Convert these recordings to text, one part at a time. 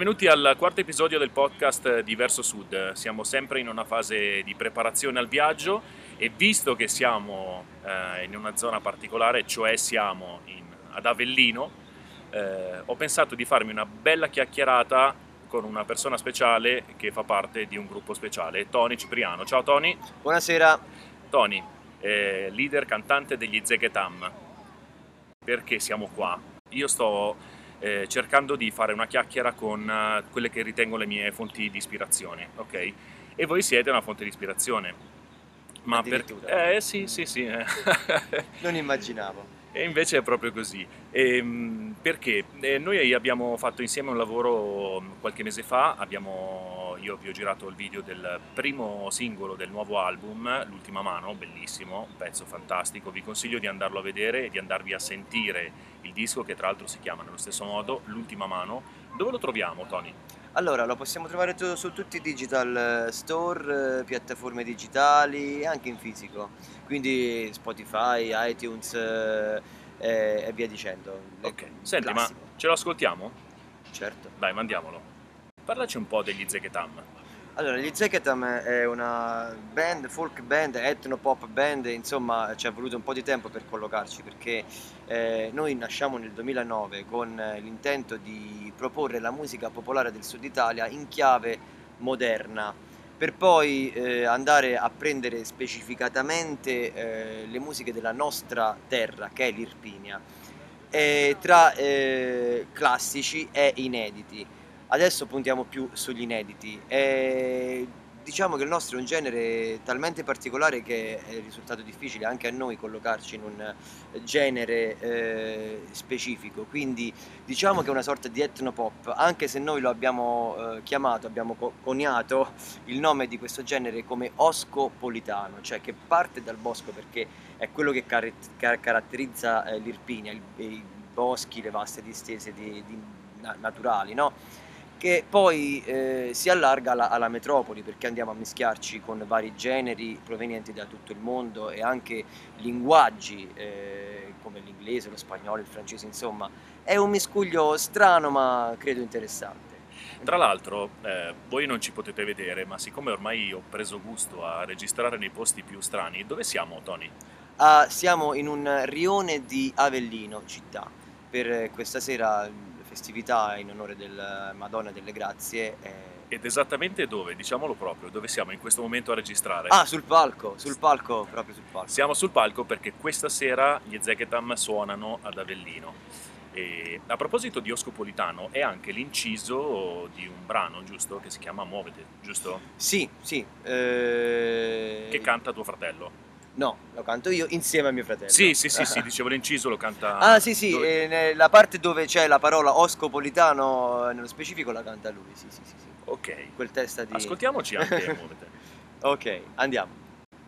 Benvenuti al quarto episodio del podcast Diverso Sud. Siamo sempre in una fase di preparazione al viaggio e visto che siamo in una zona particolare, cioè siamo ad Avellino, ho pensato di farmi una bella chiacchierata con una persona speciale che fa parte di un gruppo speciale, Tony Cipriano. Ciao Tony! Buonasera! Tony, leader cantante degli ZekeTAM. Perché siamo qua? Io sto cercando di fare una chiacchiera con quelle che ritengo le mie fonti di ispirazione, ok? E voi siete una fonte di ispirazione. Ma addirittura. Sì. Non immaginavo. E invece è proprio così. Perché? Noi abbiamo fatto insieme un lavoro qualche mese fa, io vi ho girato il video del primo singolo del nuovo album, L'Ultima Mano, bellissimo, un pezzo fantastico, vi consiglio di andarlo a vedere e di andarvi a sentire il disco, che tra l'altro si chiama nello stesso modo, L'Ultima Mano. Dove lo troviamo, Tony? Allora, lo possiamo trovare su tutti i digital store, piattaforme digitali e anche in fisico, quindi Spotify, iTunes e via dicendo. Ok, senti, ma ce lo ascoltiamo? Certo. Dai, mandiamolo. Parlaci un po' degli ZekeTAM. Allora, gli ZekeTAM è una band, folk band, etno-pop band, insomma ci è voluto un po' di tempo per collocarci, perché noi nasciamo nel 2009 con l'intento di proporre la musica popolare del Sud Italia in chiave moderna, per poi andare a prendere specificatamente le musiche della nostra terra, che è l'Irpinia, tra classici e inediti. Adesso puntiamo più sugli inediti e diciamo che il nostro è un genere talmente particolare che è risultato difficile anche a noi collocarci in un genere specifico, quindi diciamo che è una sorta di etnopop, anche se noi lo abbiamo chiamato, abbiamo coniato il nome di questo genere come oscopolitano, cioè che parte dal bosco, perché è quello che caratterizza l'Irpinia, i boschi, le vaste distese naturali, no? Che poi si allarga alla metropoli, perché andiamo a mischiarci con vari generi provenienti da tutto il mondo e anche linguaggi come l'inglese, lo spagnolo, il francese, insomma è un miscuglio strano ma credo interessante. Tra l'altro voi non ci potete vedere, ma siccome ormai ho preso gusto a registrare nei posti più strani, dove siamo, Tony? Siamo in un rione di Avellino città, per questa sera festività in onore della Madonna delle Grazie. Ed esattamente dove? Diciamolo proprio, dove siamo in questo momento a registrare? Sul palco, proprio sul palco. Siamo sul palco perché questa sera gli ZekeTAM suonano ad Avellino. E a proposito di oscopolitano, è anche l'inciso di un brano, giusto? Che si chiama Muovete, giusto? Sì. Che canta tuo fratello. No, lo canto io insieme a mio fratello. Sì, dicevo l'inciso lo canta. Sì, dove... la parte dove c'è la parola oscopolitano nello specifico la canta lui, sì. Ok. Quel testa di... Ascoltiamoci anche Muovete. Ok, andiamo.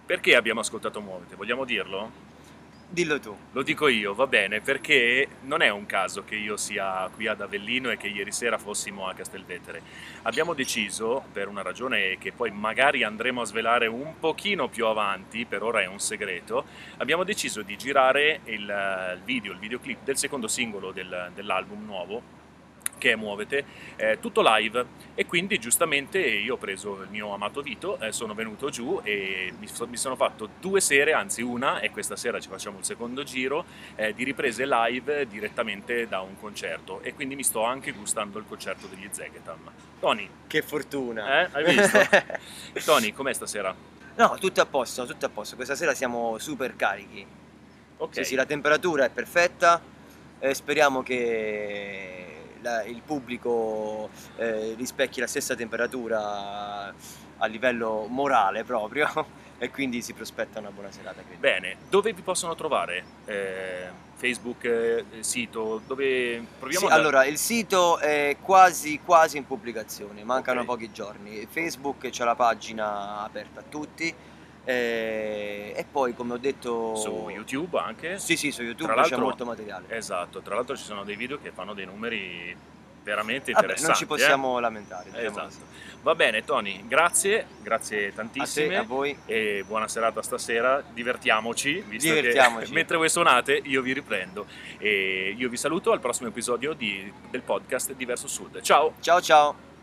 Perché abbiamo ascoltato Muovete? Vogliamo dirlo? Dillo tu. Lo dico io, va bene, perché non è un caso che io sia qui ad Avellino e che ieri sera fossimo a Castelvetere. Abbiamo deciso, per una ragione che poi magari andremo a svelare un pochino più avanti, per ora è un segreto, abbiamo deciso di girare il videoclip del secondo singolo dell'album nuovo, che è Muovete, tutto live, e quindi giustamente io ho preso il mio amato Vito, sono venuto giù e mi sono fatto due sere, anzi una, e questa sera ci facciamo il secondo giro di riprese live direttamente da un concerto, e quindi mi sto anche gustando il concerto degli ZekeTAM. Tony! Che fortuna! Hai visto? Tony, com'è stasera? No, tutto a posto, questa sera siamo super carichi. Ok. Sì, la temperatura è perfetta e speriamo che... il pubblico rispecchi la stessa temperatura a livello morale proprio, e quindi si prospetta una buona serata, credo. Bene, dove vi possono trovare? Facebook, sito, dove proviamo? Sì, allora il sito è quasi in pubblicazione, mancano pochi giorni. Facebook c'è la pagina aperta a tutti. E poi, come ho detto, su YouTube anche? Sì, su YouTube c'è molto materiale. Esatto, tra l'altro ci sono dei video che fanno dei numeri veramente interessanti. Non ci possiamo lamentare. Esatto. Va bene Tony, grazie, grazie tantissime. A te, a voi. E buona serata stasera, divertiamoci, visto che mentre voi suonate io vi riprendo. E io vi saluto al prossimo episodio del podcast Diverso Sud. Ciao! Ciao ciao!